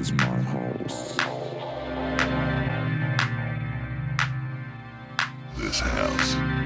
is my house. This house.